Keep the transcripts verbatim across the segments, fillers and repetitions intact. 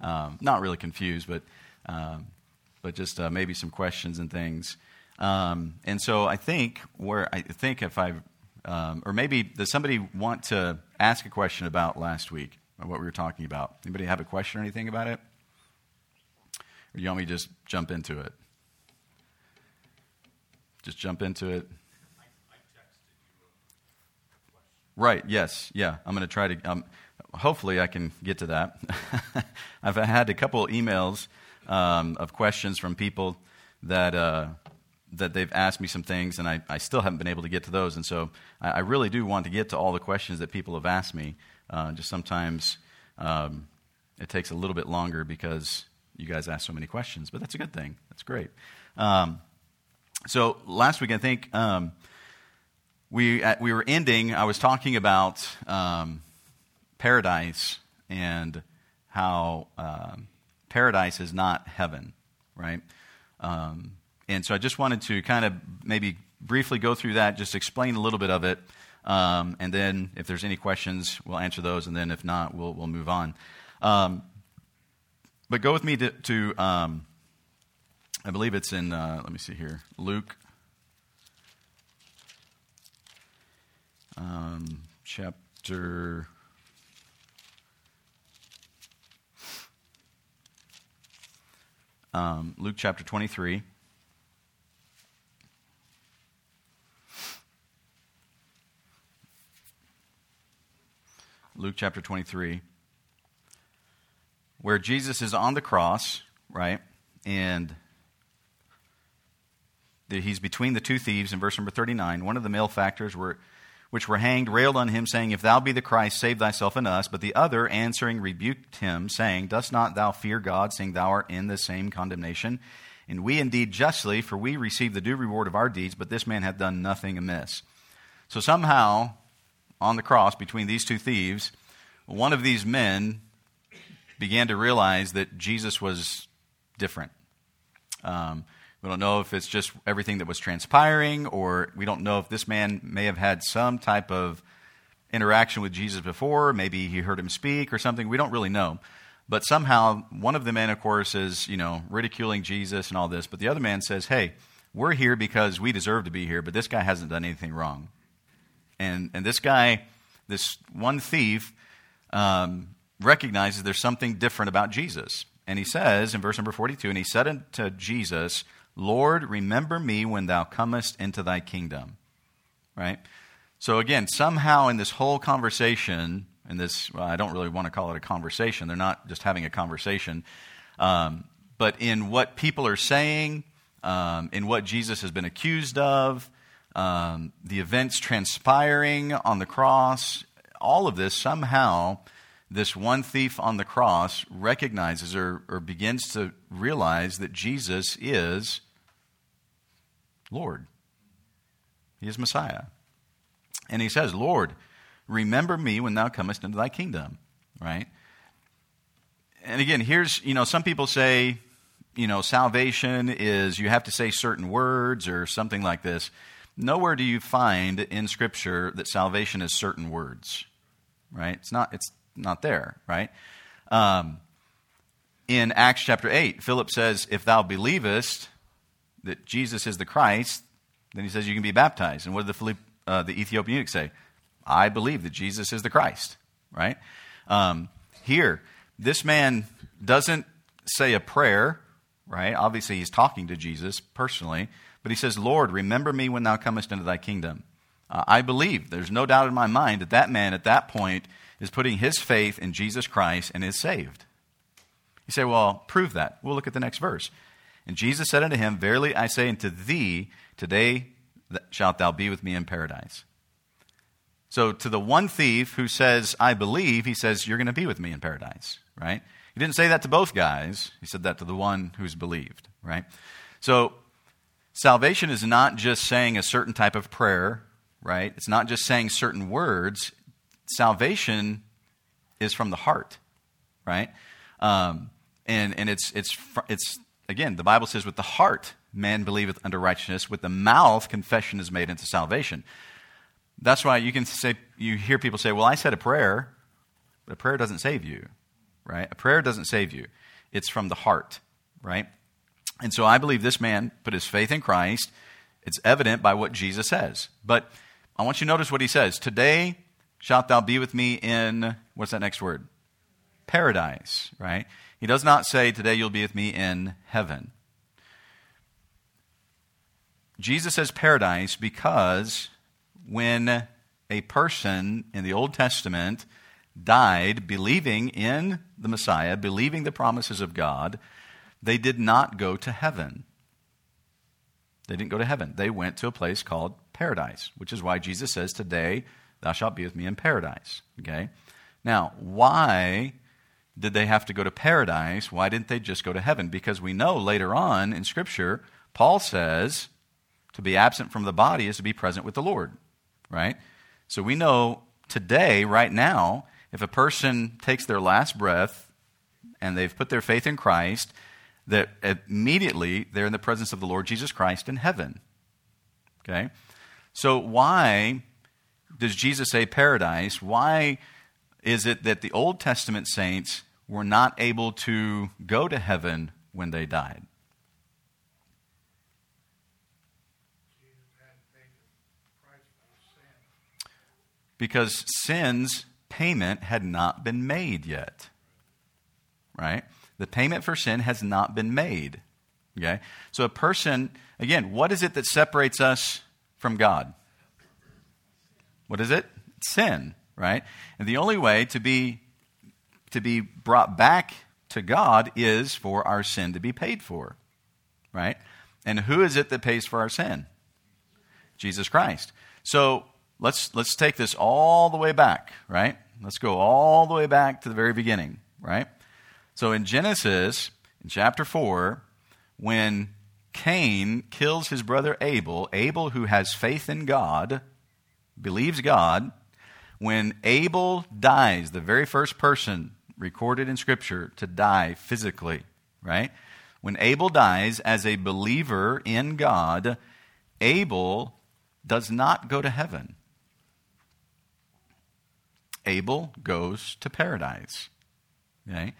um, not really confused, but um, but just uh, maybe some questions and things. Um, and so I think where I think if I um, or maybe does somebody want to ask a question about last week or what we were talking about? Anybody have a question or anything about it? Or do you want me to just jump into it? Just jump into it. I, I texted you a question. Right. Yes. Yeah. I'm going to try to. Um, hopefully, I can get to that. I've had a couple emails um, of questions from people that uh, that they've asked me some things, and I, I still haven't been able to get to those. And so, I, I really do want to get to all the questions that people have asked me. Uh, just sometimes um, it takes a little bit longer because you guys ask so many questions, but that's a good thing. That's great. Um, So last week, I think um, we uh, we were ending. I was talking about um, paradise and how um, paradise is not heaven, right? Um, and so I just wanted to kind of maybe briefly go through that, just explain a little bit of it, um, and then if there's any questions, we'll answer those, and then if not, we'll we'll move on. Um, but go with me to. to um, I believe it's in, uh, let me see here, Luke um, chapter, um, Luke chapter twenty-three. Luke chapter twenty-three, where Jesus is on the cross, right, and he's between the two thieves in verse number thirty-nine. One of the malefactors were, which were hanged railed on him, saying, "If thou be the Christ, save thyself and us." But the other, answering, rebuked him, saying, "Dost not thou fear God, seeing thou art in the same condemnation? And we indeed justly, for we receive the due reward of our deeds, but this man hath done nothing amiss." So somehow, on the cross, between these two thieves, one of these men began to realize that Jesus was different. Um We don't know if it's just everything that was transpiring, or we don't know if this man may have had some type of interaction with Jesus before. Maybe he heard him speak or something. We don't really know. But somehow, one of the men, of course, is, you know, ridiculing Jesus and all this. But the other man says, "Hey, we're here because we deserve to be here, but this guy hasn't done anything wrong." And and this guy, this one thief, um, recognizes there's something different about Jesus. And he says in verse number forty-two, "And he said unto Jesus, Lord, remember me when thou comest into thy kingdom." Right? So again, somehow in this whole conversation, in this, well, I don't really want to call it a conversation. They're not just having a conversation. Um, but in what people are saying, um, in what Jesus has been accused of, um, the events transpiring on the cross, all of this somehow this one thief on the cross recognizes or, or begins to realize that Jesus is Lord. He is Messiah. And he says, "Lord, remember me when thou comest into thy kingdom." Right? And again, here's, you know, some people say, you know, salvation is you have to say certain words or something like this. Nowhere do you find in Scripture that salvation is certain words. Right? It's not, it's, Not there, right? Um, in Acts chapter eight, Philip says, "If thou believest that Jesus is the Christ," then he says you can be baptized. And what did the, uh, the Ethiopian eunuch say? "I believe that Jesus is the Christ," right? Um, here, this man doesn't say a prayer, right? Obviously, he's talking to Jesus personally, but he says, "Lord, remember me when thou comest into thy kingdom." Uh, I believe, there's no doubt in my mind that that man at that point is putting his faith in Jesus Christ and is saved. You say, "Well, prove that." We'll look at the next verse. "And Jesus said unto him, Verily I say unto thee, today shalt thou be with me in paradise." So to the one thief who says, "I believe," he says, "You're going to be with me in paradise," right? He didn't say that to both guys. He said that to the one who's believed, right? So salvation is not just saying a certain type of prayer, right? It's not just saying certain words. Salvation is from the heart, right? Um, and and it's it's it's again, the Bible says, "With the heart man believeth unto righteousness; with the mouth confession is made unto salvation." That's why you can say you hear people say, "Well, I said a prayer," but a prayer doesn't save you, right? A prayer doesn't save you. It's from the heart, right? And so I believe this man put his faith in Christ. It's evident by what Jesus says. But I want you to notice what he says. Today shalt thou be with me in, what's that next word? Paradise, right? He does not say, today you'll be with me in heaven. Jesus says paradise because when a person in the Old Testament died believing in the Messiah, believing the promises of God, they did not go to heaven. They didn't go to heaven. They went to a place called paradise, which is why Jesus says, today thou shalt be with me in paradise. Okay? Now, why did they have to go to paradise? Why didn't they just go to heaven? Because we know later on in Scripture, Paul says to be absent from the body is to be present with the Lord, right? So we know today, right now, if a person takes their last breath and they've put their faith in Christ, that immediately they're in the presence of the Lord Jesus Christ in heaven, okay? So why does Jesus say paradise? Why is it that the Old Testament saints were not able to go to heaven when they died? Because sin's payment had not been made yet, right? The payment for sin has not been made, okay? So a person, again, what is it that separates us from God? What is it? Sin, right? And the only way to be to be brought back to God is for our sin to be paid for, right? And who is it that pays for our sin? Jesus Christ. So Let's let's take this all the way back, right? Let's go all the way back to the very beginning, right? So in Genesis, in chapter four, when Cain kills his brother Abel, Abel who has faith in God, believes God, when Abel dies, the very first person recorded in Scripture to die physically, right? When Abel dies as a believer in God, Abel does not go to heaven. Abel goes to paradise. Okay?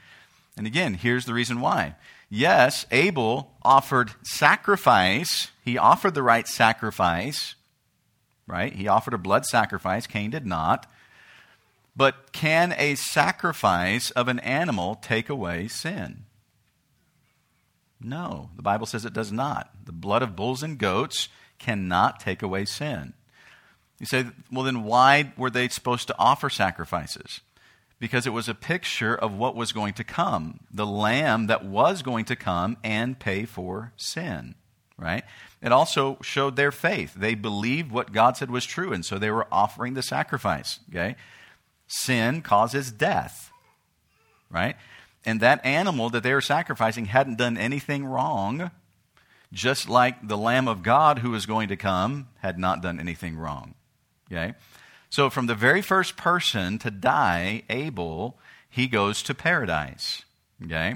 And again, here's the reason why. Yes, Abel offered sacrifice. He offered the right sacrifice, right? He offered a blood sacrifice. Cain did not. But can a sacrifice of an animal take away sin? No. The Bible says it does not. The blood of bulls and goats cannot take away sin. You say, well, then why were they supposed to offer sacrifices? Because it was a picture of what was going to come, the lamb that was going to come and pay for sin, right? It also showed their faith. They believed what God said was true, and so they were offering the sacrifice, okay? Sin causes death, right? And that animal that they were sacrificing hadn't done anything wrong, just like the Lamb of God who was going to come had not done anything wrong. Okay? So from the very first person to die, Abel, he goes to paradise. Okay?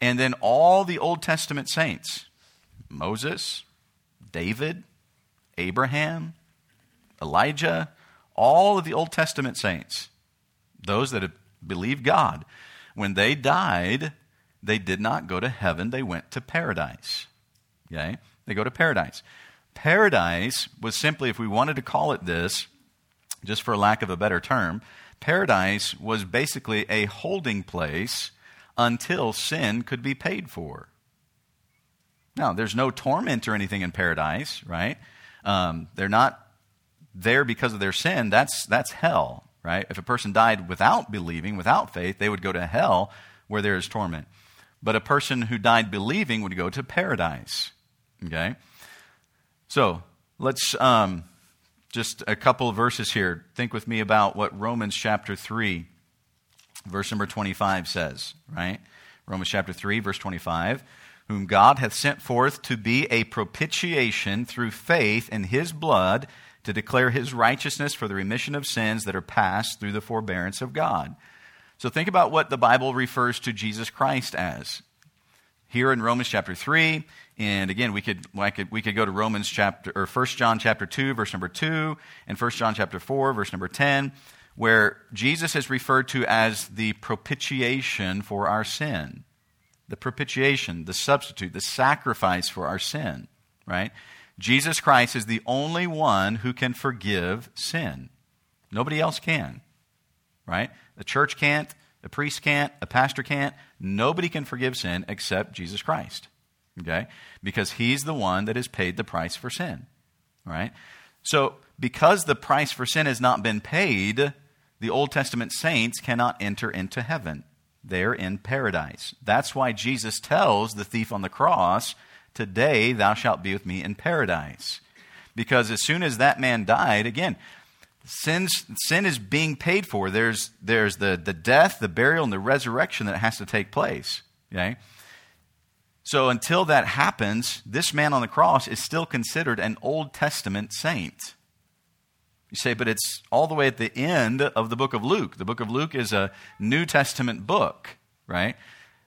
And then all the Old Testament saints, Moses, David, Abraham, Elijah, all of the Old Testament saints, those that have believed God, when they died, they did not go to heaven, they went to paradise. Okay? They go to paradise. Paradise was simply, if we wanted to call it this, just for lack of a better term, paradise was basically a holding place until sin could be paid for. Now, there's no torment or anything in paradise, right? Um, they're not there because of their sin. That's that's hell, right? If a person died without believing, without faith, they would go to hell where there is torment. But a person who died believing would go to paradise, okay? So let's um, just a couple of verses here. Think with me about what Romans chapter three, verse number twenty-five says, right? Romans chapter three, verse twenty-five, whom God hath sent forth to be a propitiation through faith in his blood to declare his righteousness for the remission of sins that are passed through the forbearance of God. So think about what the Bible refers to Jesus Christ as. Here in Romans chapter three, and again, we could, we could we could go to Romans chapter or First John chapter two, verse number two, and First John chapter four, verse number ten. where Jesus is referred to as the propitiation for our sin. The propitiation, the substitute, the sacrifice for our sin, right? Jesus Christ is the only one who can forgive sin. Nobody else can, right? The church can't, a priest can't, a pastor can't. Nobody can forgive sin except Jesus Christ, okay? Because he's the one that has paid the price for sin, right? So because the price for sin has not been paid, the Old Testament saints cannot enter into heaven. They're in paradise. That's why Jesus tells the thief on the cross, "Today thou shalt be with me in paradise." Because as soon as that man died, again, Sin's, sin is being paid for. There's, there's the, the death, the burial, and the resurrection that has to take place. Okay? So until that happens, this man on the cross is still considered an Old Testament saint. You say, but it's all the way at the end of the book of Luke. The book of Luke is a New Testament book, right?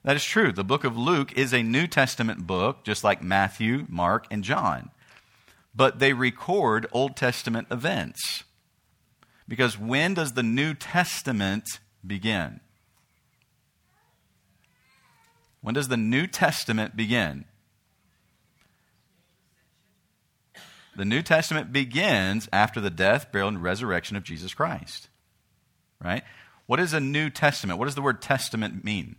That is true. The book of Luke is a New Testament book, just like Matthew, Mark, and John. But they record Old Testament events. Because when does the New Testament begin? When does the New Testament begin? The New Testament begins after the death, burial, and resurrection of Jesus Christ. Right? What is a New Testament? What does the word testament mean?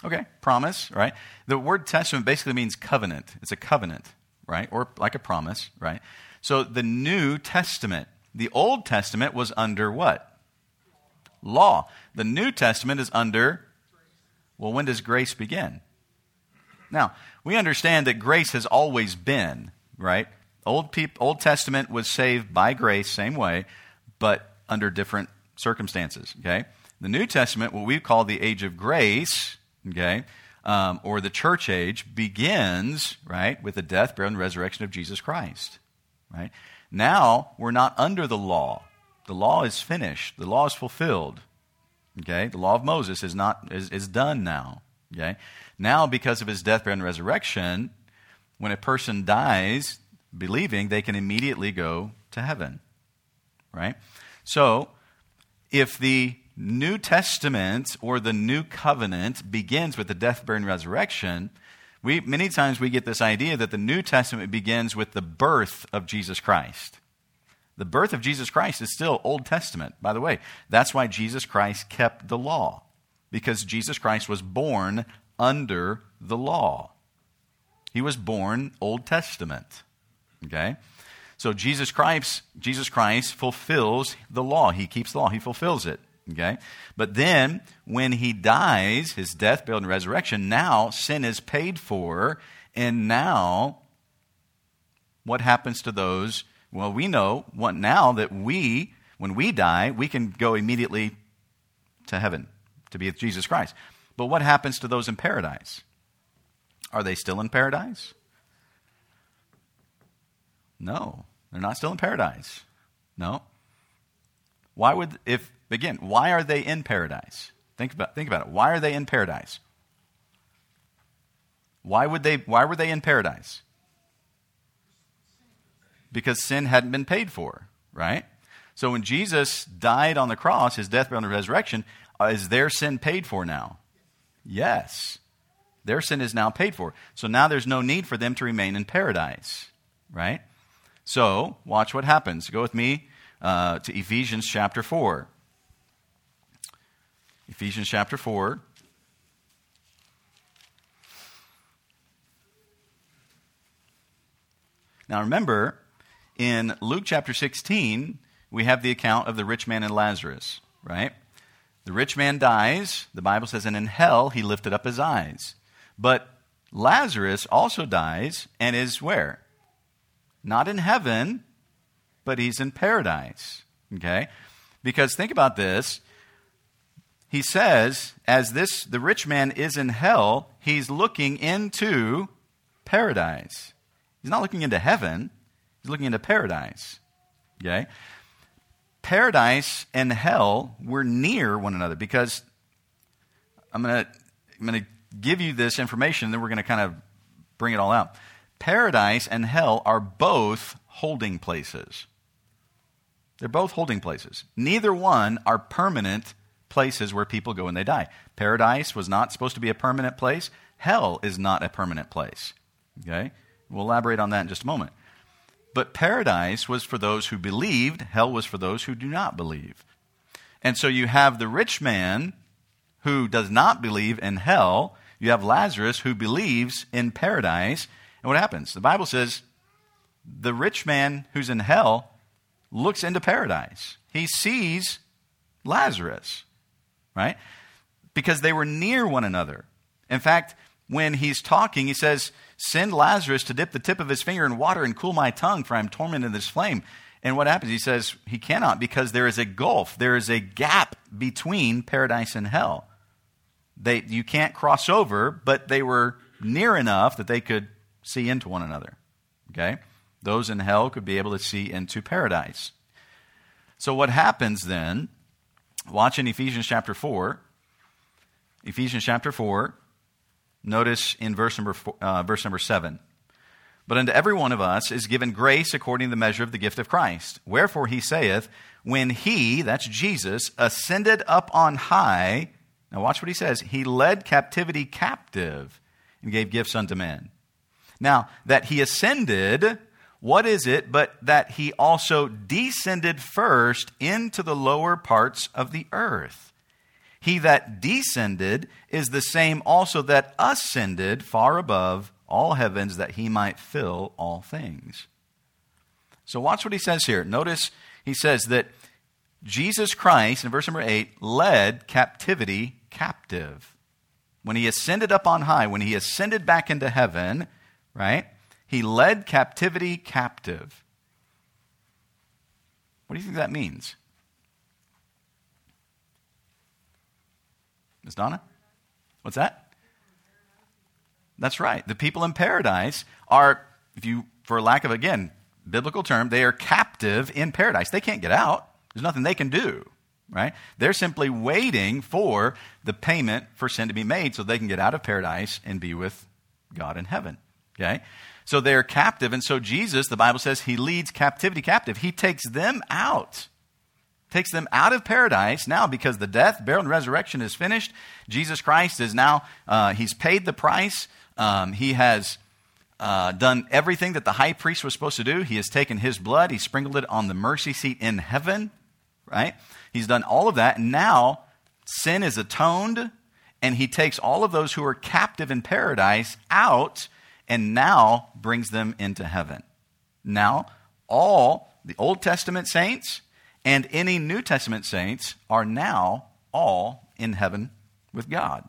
Promise. Okay, promise, right? The word testament basically means covenant. It's a covenant, right? Or like a promise, right? So the New Testament. The Old Testament was under what? Law. The New Testament is under, well, when does grace begin? Now, we understand that grace has always been, right? Old peop- Old Testament was saved by grace, same way, but under different circumstances, okay? The New Testament, what we call the age of grace, okay, um, or the church age, begins, right, with the death, burial, and resurrection of Jesus Christ, right? Now, we're not under the law. The law is finished. The law is fulfilled, okay? The law of Moses is not is, is done now, okay? Now, because of his death, burial, and resurrection, when a person dies believing, they can immediately go to heaven, right? So, if the New Testament or the New Covenant begins with the death, burial, and resurrection, we many times we get this idea that the New Testament begins with the birth of Jesus Christ. The birth of Jesus Christ is still Old Testament, by the way. That's why Jesus Christ kept the law, because Jesus Christ was born under the law. He was born Old Testament. Okay? So Jesus Christ, Jesus Christ fulfills the law. He keeps the law. He fulfills it. Okay? But then when he dies, his death, burial, and resurrection, now sin is paid for. And now what happens to those? Well, we know what now that we, when we die, we can go immediately to heaven to be with Jesus Christ. But what happens to those in paradise? Are they still in paradise? No, they're not still in paradise. No. Why would, if, again, why are they in paradise? Think about, think about it. Why are they in paradise? Why would they, why were they in paradise? Because sin hadn't been paid for, right? So when Jesus died on the cross, his death, burial, and resurrection, is their sin paid for now? Yes. Their sin is now paid for. So now there's no need for them to remain in paradise, right? So watch what happens. Go with me uh, to Ephesians chapter four. Ephesians chapter four. Now remember, in Luke chapter sixteen, we have the account of the rich man and Lazarus, right? The rich man dies, the Bible says, and in hell he lifted up his eyes. But Lazarus also dies and is where? Not in heaven, but he's in paradise, okay? Because think about this. He says, as this the rich man is in hell, he's looking into paradise. He's not looking into heaven. He's looking into paradise, okay? Paradise and hell were near one another, because I'm going to I'm going to give you this information, and then we're going to kind of bring it all out. Paradise and hell are both holding places. They're both holding places. Neither one are permanent places where people go when they die. Paradise was not supposed to be a permanent place. Hell is not a permanent place. Okay? We'll elaborate on that in just a moment. But paradise was for those who believed. Hell was for those who do not believe. And so you have the rich man who does not believe in hell. You have Lazarus who believes in paradise. And what happens? The Bible says the rich man who's in hell looks into paradise. He sees Lazarus, right? Because they were near one another. In fact, when he's talking, he says, send Lazarus to dip the tip of his finger in water and cool my tongue, for I am tormented in this flame. And what happens? He says he cannot, because there is a gulf. There is a gap between paradise and hell. They, you can't cross over, but they were near enough that they could see into one another. Okay? Those in hell could be able to see into paradise. So what happens then? Watch in Ephesians chapter four. Ephesians chapter four. Notice in verse number four, uh, verse number seven. But unto every one of us is given grace according to the measure of the gift of Christ. Wherefore he saith, when he, that's Jesus, ascended up on high. Now watch what he says. He led captivity captive and gave gifts unto men. Now, that he ascended, what is it but that he also descended first into the lower parts of the earth? He that descended is the same also that ascended far above all heavens, that he might fill all things. So watch what he says here. Notice he says that Jesus Christ, in verse number eight, led captivity captive. When he ascended up on high, when he ascended back into heaven, right? He led captivity captive. What do you think that means? Miz Donna? What's that? That's right. The people in paradise are, if you, for lack of, again, biblical term, they are captive in paradise. They can't get out. There's nothing they can do, right? They're simply waiting for the payment for sin to be made so they can get out of paradise and be with God in heaven. Okay? So they're captive, and so Jesus, the Bible says, he leads captivity captive. He takes them out. Takes them out of paradise now, because the death, burial, and resurrection is finished. Jesus Christ is now, uh, he's paid the price. Um, he has uh, done everything that the high priest was supposed to do. He has taken his blood. He sprinkled it on the mercy seat in heaven, right? He's done all of that. And now sin is atoned, and he takes all of those who are captive in paradise out, and now brings them into heaven. Now, all the Old Testament saints and any New Testament saints are now all in heaven with God.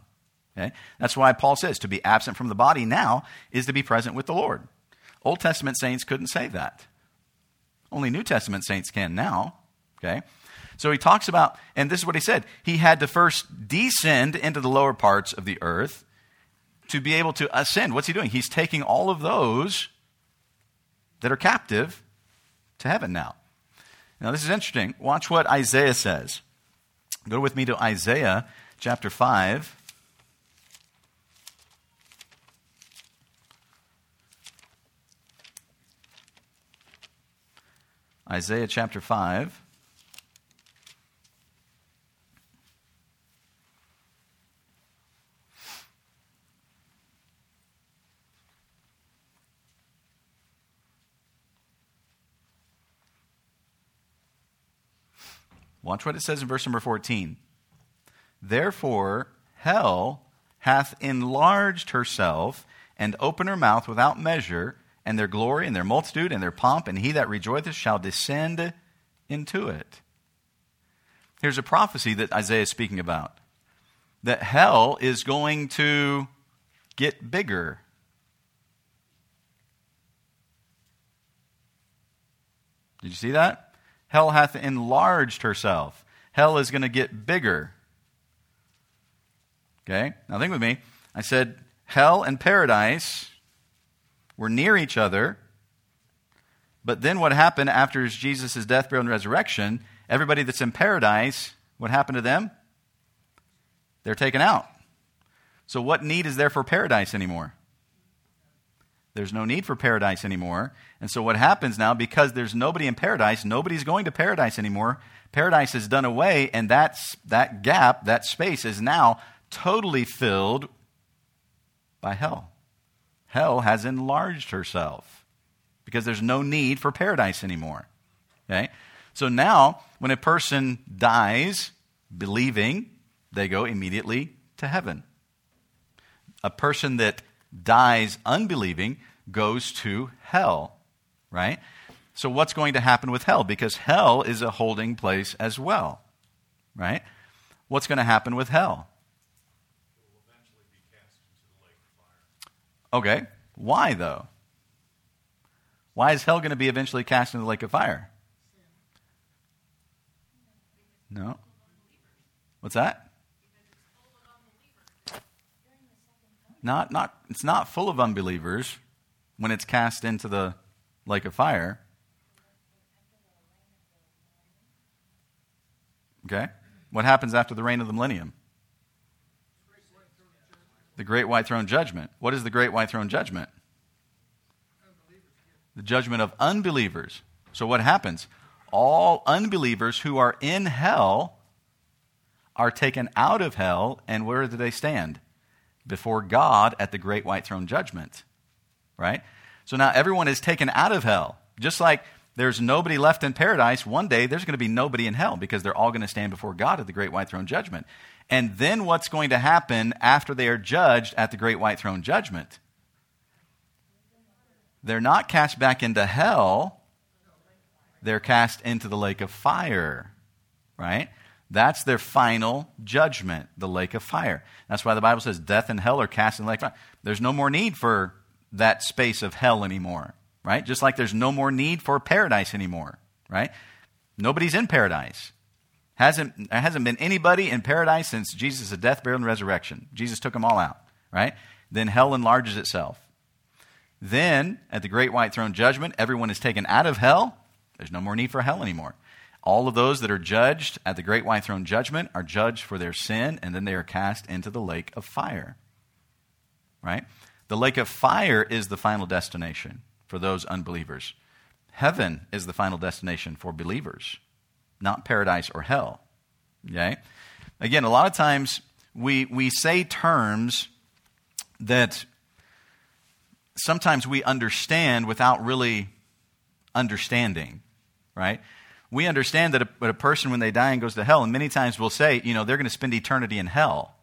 Okay? That's why Paul says to be absent from the body now is to be present with the Lord. Old Testament saints couldn't say that. Only New Testament saints can now. Okay? So he talks about, and this is what he said, he had to first descend into the lower parts of the earth to be able to ascend. What's he doing? He's taking all of those that are captive to heaven now. Now, this is interesting. Watch what Isaiah says. Go with me to Isaiah chapter five. Isaiah chapter five. Watch what it says in verse number fourteen. Therefore, hell hath enlarged herself and opened her mouth without measure, and their glory and their multitude and their pomp, and he that rejoiceth shall descend into it. Here's a prophecy that Isaiah is speaking about, that hell is going to get bigger. Did you see that? Hell hath enlarged herself. Hell is going to get bigger. Okay? Now think with me. I said hell and paradise were near each other. But then what happened after Jesus' death, burial, and resurrection? Everybody that's in paradise, what happened to them? They're taken out. So what need is there for paradise anymore? There's no need for paradise anymore. And so what happens now, because there's nobody in paradise, nobody's going to paradise anymore. Paradise is done away, and that's, that gap, that space is now totally filled by hell. Hell has enlarged herself because there's no need for paradise anymore. Okay? So now when a person dies believing, they go immediately to heaven. A person that dies unbelieving goes to hell, right? So what's going to happen with hell? Because hell is a holding place as well, right? What's going to happen with hell? It will eventually be cast into the lake of fire. Okay, why though? Why is hell going to be eventually cast into the lake of fire? No. What's that? Not, not, it's not full of unbelievers when it's cast into the lake of fire. Okay? What happens after the reign of the millennium? The great white throne judgment. What is the great white throne judgment? The judgment of unbelievers. So what happens? All unbelievers who are in hell are taken out of hell, and where do they stand? Before God at the great white throne judgment, right? So now everyone is taken out of hell. Just like there's nobody left in paradise, one day there's going to be nobody in hell because they're all going to stand before God at the great white throne judgment. And then what's going to happen after they are judged at the great white throne judgment? They're not cast back into hell. They're cast into the lake of fire, right? That's their final judgment, the lake of fire. That's why the Bible says death and hell are cast in the lake of fire. There's no more need for that space of hell anymore, right? Just like there's no more need for paradise anymore, right? Nobody's in paradise. Hasn't, there hasn't been anybody in paradise since Jesus' death, burial, and resurrection. Jesus took them all out, right? Then hell enlarges itself. Then, at the great white throne judgment, everyone is taken out of hell. There's no more need for hell anymore. All of those that are judged at the great white throne judgment are judged for their sin, and then they are cast into the lake of fire, right? The lake of fire is the final destination for those unbelievers. Heaven is the final destination for believers, not paradise or hell, okay? Again, a lot of times we, we say terms that sometimes we understand without really understanding, right? We understand that a, a person, when they die and goes to hell, and many times we'll say, you know, they're going to spend eternity in hell.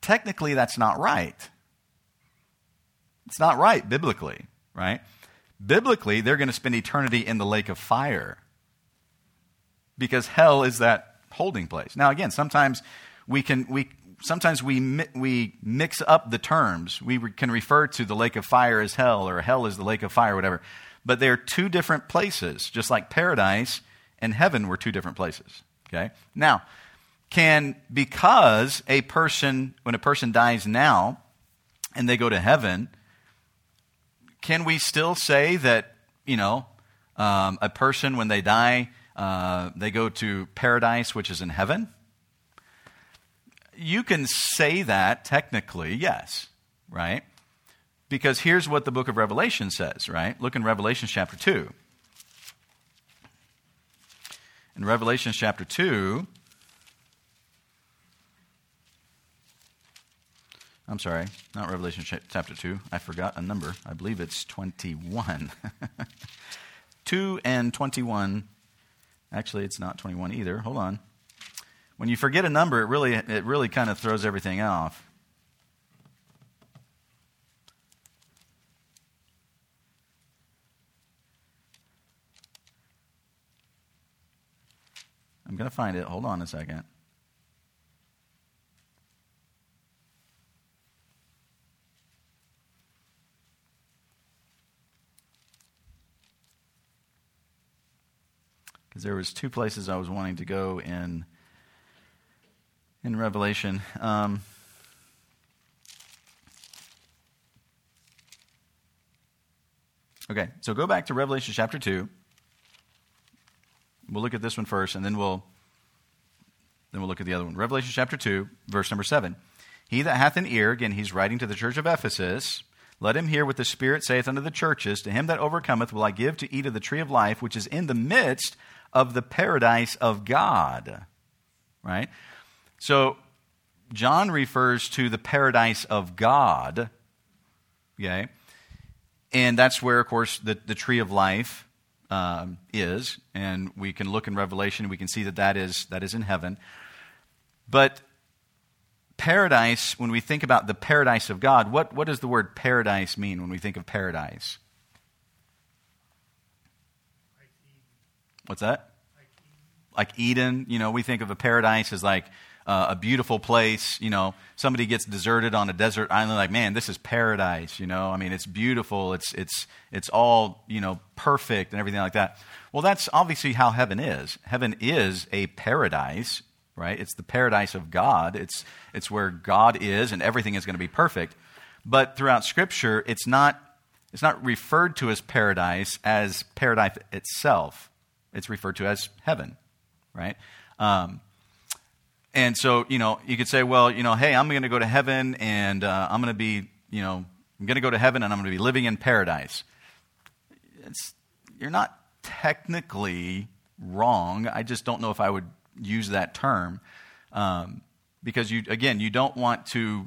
Technically, that's not right. It's not right biblically, right? Biblically, they're going to spend eternity in the lake of fire because hell is that holding place. Now, again, sometimes we can we sometimes we mi- we mix up the terms. We re- can refer to the lake of fire as hell, or hell is the lake of fire, whatever. But they're two different places, just like paradise and heaven were two different places, okay? Now, can, because a person, when a person dies now and they go to heaven, can we still say that, you know, um, a person when they die, uh, they go to paradise, which is in heaven? You can say that technically, yes, right? Because here's what the book of Revelation says, right? Look in Revelation chapter two. In Revelation chapter two, I'm sorry, not Revelation chapter two. I forgot a number. I believe it's twenty-one. two and twenty-one. Actually, it's not twenty-one either. Hold on. When you forget a number, it really it really kind of throws everything off. I'm going to find it. Hold on a second. Because there was two places I was wanting to go in in Revelation. Um, okay, so go back to Revelation chapter two. We'll look at this one first, and then we'll then we'll look at the other one. Revelation chapter two, verse number seven. He that hath an ear, again, he's writing to the church of Ephesus, Let him hear what the Spirit saith unto the churches. To him that overcometh will I give to eat of the tree of life, which is in the midst of the paradise of God. Right? So John refers to the paradise of God. Okay? And that's where, of course, the, the tree of life um, is. And we can look in Revelation, we can see that that is, that is in heaven. But paradise, when we think about the paradise of God, what, what does the word paradise mean when we think of paradise? Like Eden. What's that? Like Eden. Like Eden. You know, we think of a paradise as like uh, a beautiful place. You know, somebody gets deserted on a desert island, like, man, this is paradise. You know, I mean, it's beautiful. It's it's it's all, you know, perfect and everything like that. Well, that's obviously how heaven is. Heaven is a paradise. Right? It's the paradise of God. It's it's where God is, and everything is going to be perfect. But throughout Scripture, it's not it's not referred to as paradise as paradise itself. It's referred to as heaven, right? Um, and so, you know, you could say, well, you know, hey, I'm going to go to heaven, and uh, I'm going to be, you know, I'm going to go to heaven, and I'm going to be living in paradise. It's, you're not technically wrong. I just don't know if I would use that term, um, because you again you don't want to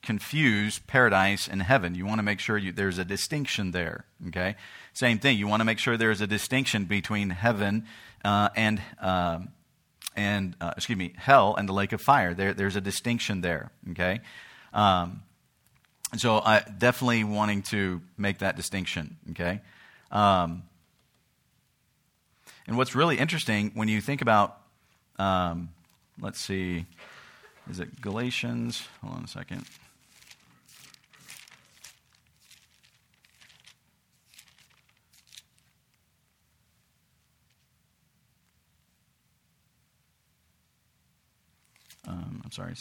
confuse paradise and heaven. You want to make sure you, there's a distinction there. Okay, same thing. You want to make sure there is a distinction between heaven uh, and uh, and uh, excuse me, hell and the lake of fire. There, there's a distinction there. Okay, um, so I definitely wanting to make that distinction. Okay, um, and what's really interesting when you think about Um, let's see, is it Galatians? Hold on a second. Um, I'm sorry.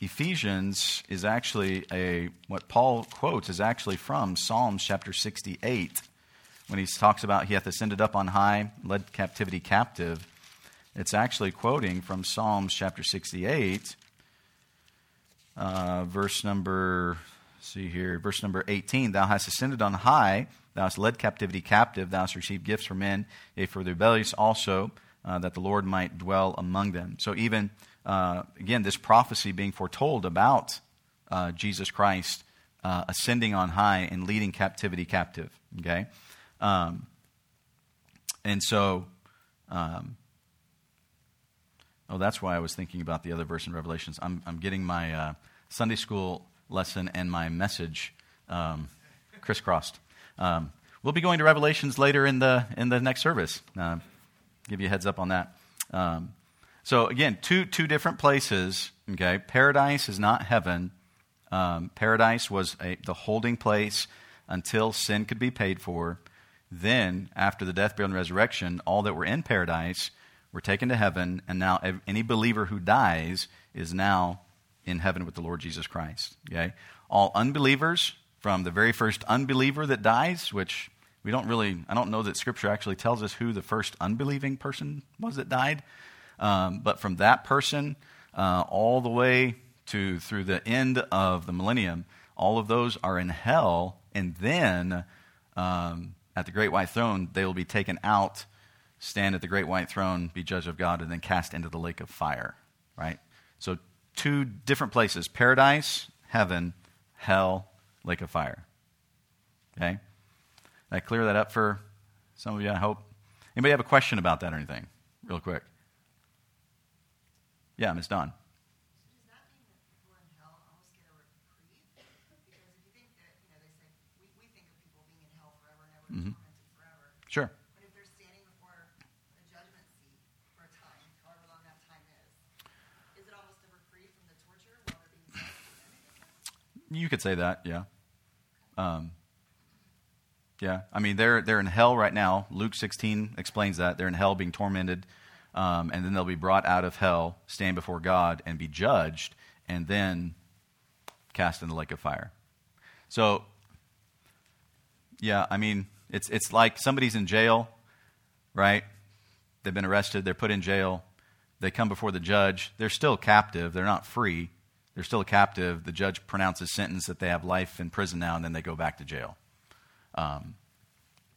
Ephesians is actually a, what Paul quotes is actually from Psalms chapter sixty-eight, when he talks about he hath ascended up on high, led captivity captive. It's actually quoting from Psalms chapter sixty-eight, uh, verse number, see here, verse number eighteen. Thou hast ascended on high, thou hast led captivity captive, thou hast received gifts from men, yea, for the rebellious also, uh, that the Lord might dwell among them. So even, uh, again, this prophecy being foretold about uh, Jesus Christ uh, ascending on high and leading captivity captive, okay? Um, and so... Um, Oh, that's why I was thinking about the other verse in Revelations. I'm, I'm getting my uh, Sunday school lesson and my message um, crisscrossed. Um, we'll be going to Revelations later in the in the next service. Uh, give you a heads up on that. Um, so again, two two different places. Okay, paradise is not heaven. Um, paradise was a, the holding place until sin could be paid for. Then, after the death, burial, and resurrection, all that were in paradise were taken to heaven, and now any believer who dies is now in heaven with the Lord Jesus Christ. Okay? All unbelievers, from the very first unbeliever that dies, which we don't really, I don't know that Scripture actually tells us who the first unbelieving person was that died, um, but from that person uh, all the way to through the end of the millennium, all of those are in hell, and then um, at the great white throne they will be taken out, stand at the great white throne, be judged of God, and then cast into the lake of fire, right? So two different places, paradise, heaven, hell, lake of fire, okay? Did I clear that up for some of you, I hope? Anybody have a question about that or anything, real quick? Yeah, Miz Dawn. Mm-hmm. Sure. You could say that, yeah. Um, yeah, I mean, they're they're in hell right now. Luke sixteen explains that. They're in hell being tormented, um, and then they'll be brought out of hell, stand before God, and be judged, and then cast in the lake of fire. So, yeah, I mean, it's it's like somebody's in jail, right? They've been arrested. They're put in jail. They come before the judge. They're still captive. They're not free. They're still a captive. The judge pronounces sentence that they have life in prison now, and then they go back to jail. Um,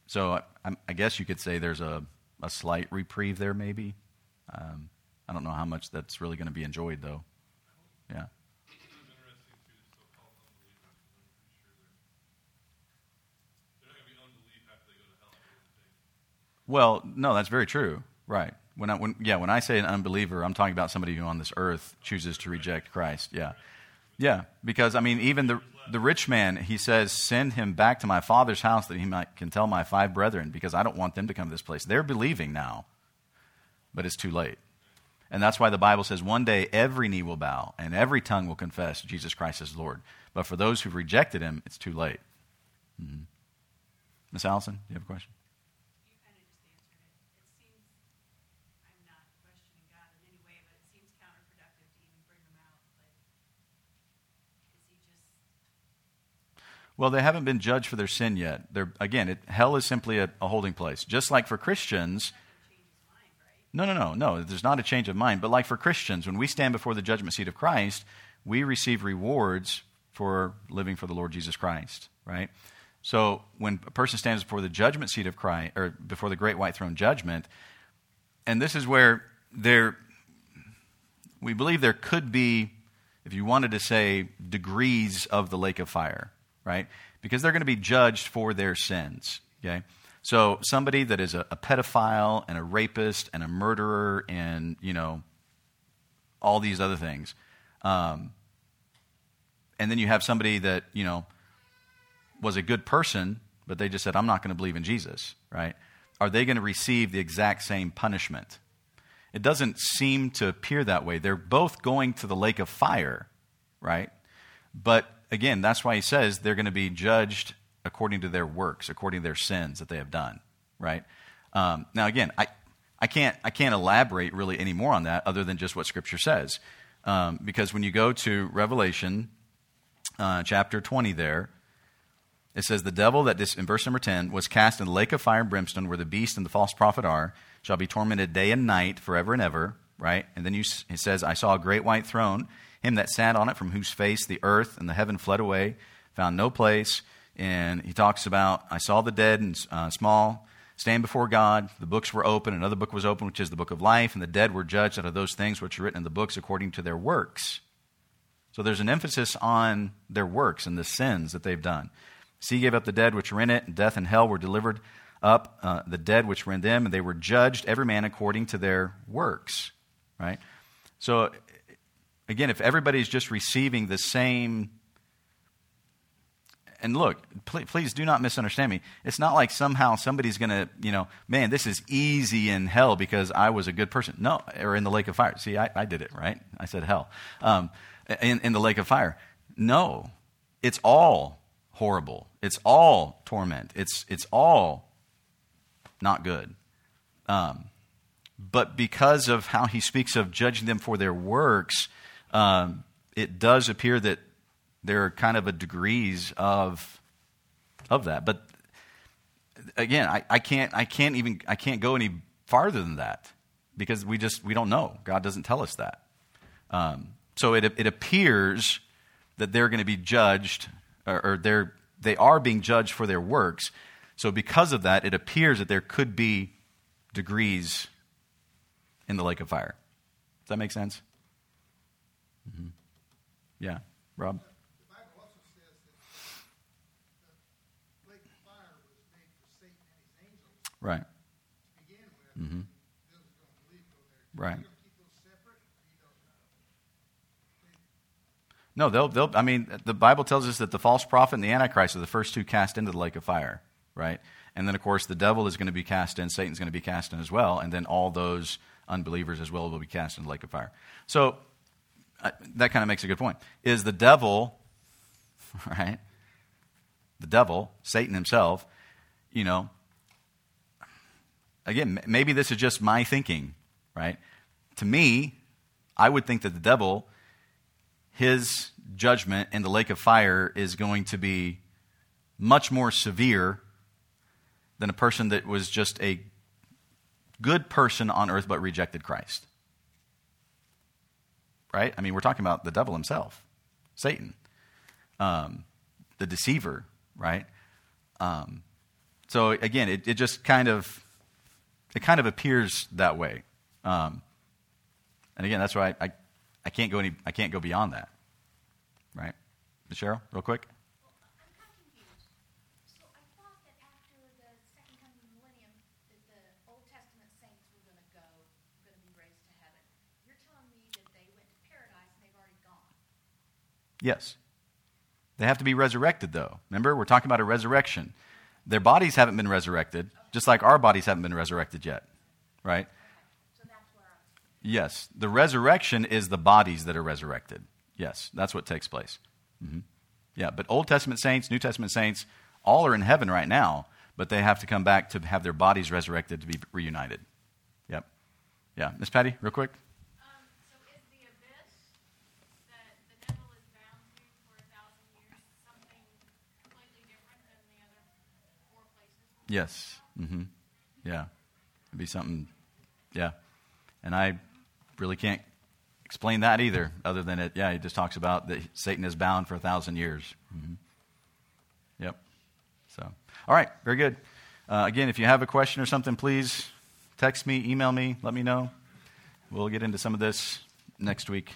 so I, I guess you could say there's a, a slight reprieve there maybe. Um, I don't know how much that's really going to be enjoyed, though. Yeah. Well, no, that's very true. Right. When I, when yeah, when I say an unbeliever, I'm talking about somebody who on this earth chooses to reject Christ. Yeah. Yeah, because I mean even the the rich man, he says, "Send him back to my father's house that he might can tell my five brethren, because I don't want them to come to this place." They're believing now, but it's too late. And that's why the Bible says one day every knee will bow and every tongue will confess Jesus Christ is Lord. But for those who've rejected him, it's too late. Mm-hmm. Miss Allison, do you have a question? Well, they haven't been judged for their sin yet. They're, again, it, hell is simply a, a holding place. Just like for Christians. No, no, no, no. There's not a change of mind. But like for Christians, when we stand before the judgment seat of Christ, we receive rewards for living for the Lord Jesus Christ, right? So when a person stands before the judgment seat of Christ, or before the great white throne judgment, and this is where there, we believe there could be, if you wanted to say, degrees of the lake of fire. Right? Because they're going to be judged for their sins, okay? So somebody that is a, a pedophile and a rapist and a murderer and, you know, all these other things. Um, and then you have somebody that, you know, was a good person, but they just said, I'm not going to believe in Jesus, right? Are they going to receive the exact same punishment? It doesn't seem to appear that way. They're both going to the lake of fire, right? But again, that's why he says they're going to be judged according to their works, according to their sins that they have done, right? Um, now, again, I, I can't I can't elaborate really any more on that other than just what Scripture says, um, because when you go to Revelation uh, chapter twenty, there it says the devil that dis- in verse number ten was cast in the lake of fire and brimstone, where the beast and the false prophet are, shall be tormented day and night forever and ever, right? And then you it says, I saw a great white throne. Him that sat on it, from whose face the earth and the heaven fled away, found no place. And he talks about, I saw the dead and uh, small stand before God. The books were open. Another book was open, which is the book of life. And the dead were judged out of those things which are written in the books according to their works. So there's an emphasis on their works and the sins that they've done. Sea gave up the dead which were in it, and death and hell were delivered up, uh, the dead which were in them, and they were judged, every man according to their works. Right? So again, if everybody's just receiving the same, and look, please, please do not misunderstand me. It's not like somehow somebody's going to, you know, man, this is easy in hell because I was a good person. No, or in the lake of fire. See, I, I did it, right? I said hell. Um, in, in the lake of fire. No, it's all horrible. It's all torment. It's, it's all not good. Um, but because of how he speaks of judging them for their works, Um, it does appear that there are kind of a degrees of of that, but again, I, I can't, I can't even, I can't go any farther than that because we just we don't know. God doesn't tell us that. Um, so it it appears that they're going to be judged, or, or they're they are being judged for their works. So because of that, it appears that there could be degrees in the lake of fire. Does that make sense? Mm-hmm. Yeah, Rob? The Bible also says that the lake of fire was made for Satan and his angels. Right. To begin with, mm-hmm. Those who don't believe go there. Right. Are you going to keep those separate? Or you don't know? No, they'll, they'll, I mean, the Bible tells us that the false prophet and the Antichrist are the first two cast into the lake of fire, right? And then, of course, the devil is going to be cast in, Satan's going to be cast in as well, and then all those unbelievers as well will be cast in the lake of fire. So, I, that kind of makes a good point. Is the devil, right? The devil, Satan himself, you know, again, maybe this is just my thinking, right? To me, I would think that the devil, his judgment in the lake of fire is going to be much more severe than a person that was just a good person on earth but rejected Christ. Right? I mean, we're talking about the devil himself. Satan, um, the deceiver, right? Um, so again, it, it just kind of, it kind of appears that way. Um, and again, that's why I, I, I can't go any, I can't go beyond that, right? Miz Cheryl, real quick. Yes. They have to be resurrected, though. Remember, we're talking about a resurrection. Their bodies haven't been resurrected, just like our bodies haven't been resurrected yet, right? So that's where I'm... Yes. The resurrection is the bodies that are resurrected. Yes, that's what takes place. Mm-hmm. Yeah, but Old Testament saints, New Testament saints, all are in heaven right now, but they have to come back to have their bodies resurrected to be reunited. Yep. Yeah. Miss Patty, real quick. Yes. Mm-hmm. Yeah. It'd be something. Yeah. And I really can't explain that either, other than it, yeah, he just talks about that Satan is bound for a thousand years. Mm-hmm. Yep. So, all right. Very good. Uh, again, if you have a question or something, please text me, email me, let me know. We'll get into some of this next week.